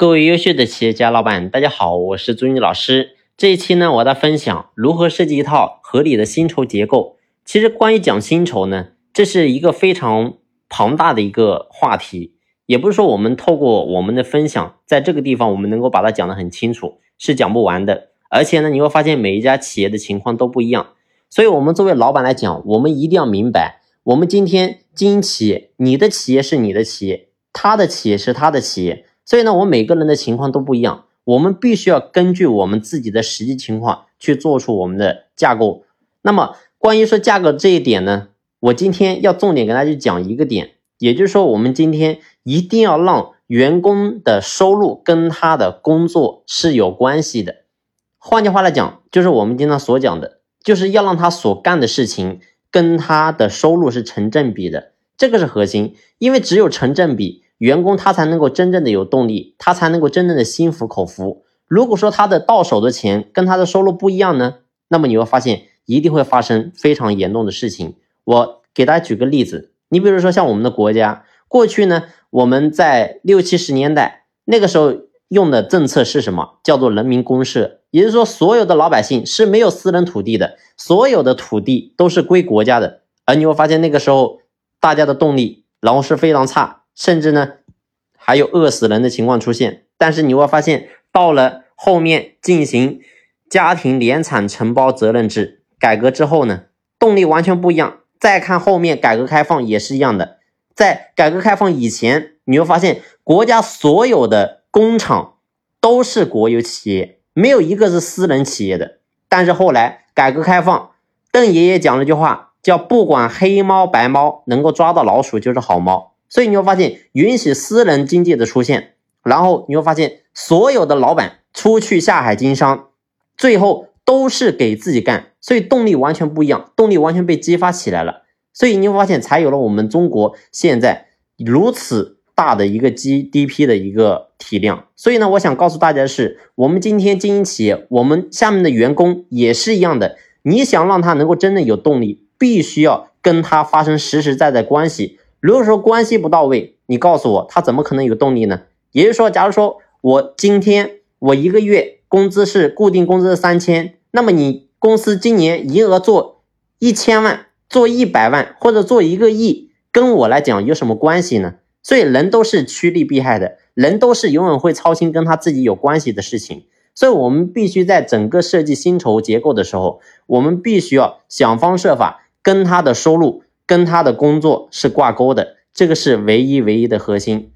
各位优秀的企业家老板，大家好，我是朱毅老师。这一期呢，我在分享如何设计一套合理的薪酬结构。其实关于讲薪酬呢，这是一个非常庞大的一个话题，也不是说我们透过我们的分享，在这个地方我们能够把它讲得很清楚，是讲不完的。而且呢，你会发现每一家企业的情况都不一样，所以我们作为老板来讲，我们一定要明白，我们今天经营企业，你的企业是你的企业，他的企业是他的企业。所以呢，我们每个人的情况都不一样，我们必须要根据我们自己的实际情况去做出我们的架构。那么关于说架构这一点呢，我今天要重点跟大家讲一个点，也就是说我们今天一定要让员工的收入跟他的工作是有关系的。换句话来讲，就是我们经常所讲的，就是要让他所干的事情跟他的收入是成正比的，这个是核心。因为只有成正比，员工他才能够真正的有动力，他才能够真正的心服口服。如果说他的到手的钱跟他的收入不一样呢，那么你会发现一定会发生非常严重的事情。我给大家举个例子，你比如说像我们的国家，过去呢，我们在60、70年代那个时候用的政策是什么？叫做人民公社，也就是说所有的老百姓是没有私人土地的，所有的土地都是归国家的。而你会发现那个时候大家的动力然后是非常差，甚至呢还有饿死人的情况出现。但是你会发现到了后面进行家庭联产承包责任制改革之后呢，动力完全不一样。再看后面改革开放也是一样的，在改革开放以前，你会发现国家所有的工厂都是国有企业，没有一个是私人企业的。但是后来改革开放，邓爷爷讲了一句话，叫不管黑猫白猫，能够抓到老鼠就是好猫。所以你会发现允许私人经济的出现，然后你会发现所有的老板出去下海经商，最后都是给自己干，所以动力完全不一样，动力完全被激发起来了。所以你会发现才有了我们中国现在如此大的一个 GDP 的一个体量。所以呢，我想告诉大家的是，我们今天经营企业，我们下面的员工也是一样的，你想让他能够真正有动力，必须要跟他发生实实在在关系。如果说关系不到位，你告诉我他怎么可能有动力呢？也就是说，假如说我今天我一个月工资是固定工资3000，那么你公司今年营额做1000万、做100万或者做1个亿，跟我来讲有什么关系呢？所以人都是趋利避害的，人都是永远会操心跟他自己有关系的事情。所以我们必须在整个设计薪酬结构的时候，我们必须要想方设法跟他的收入跟他的工作是挂钩的，这个是唯一的核心。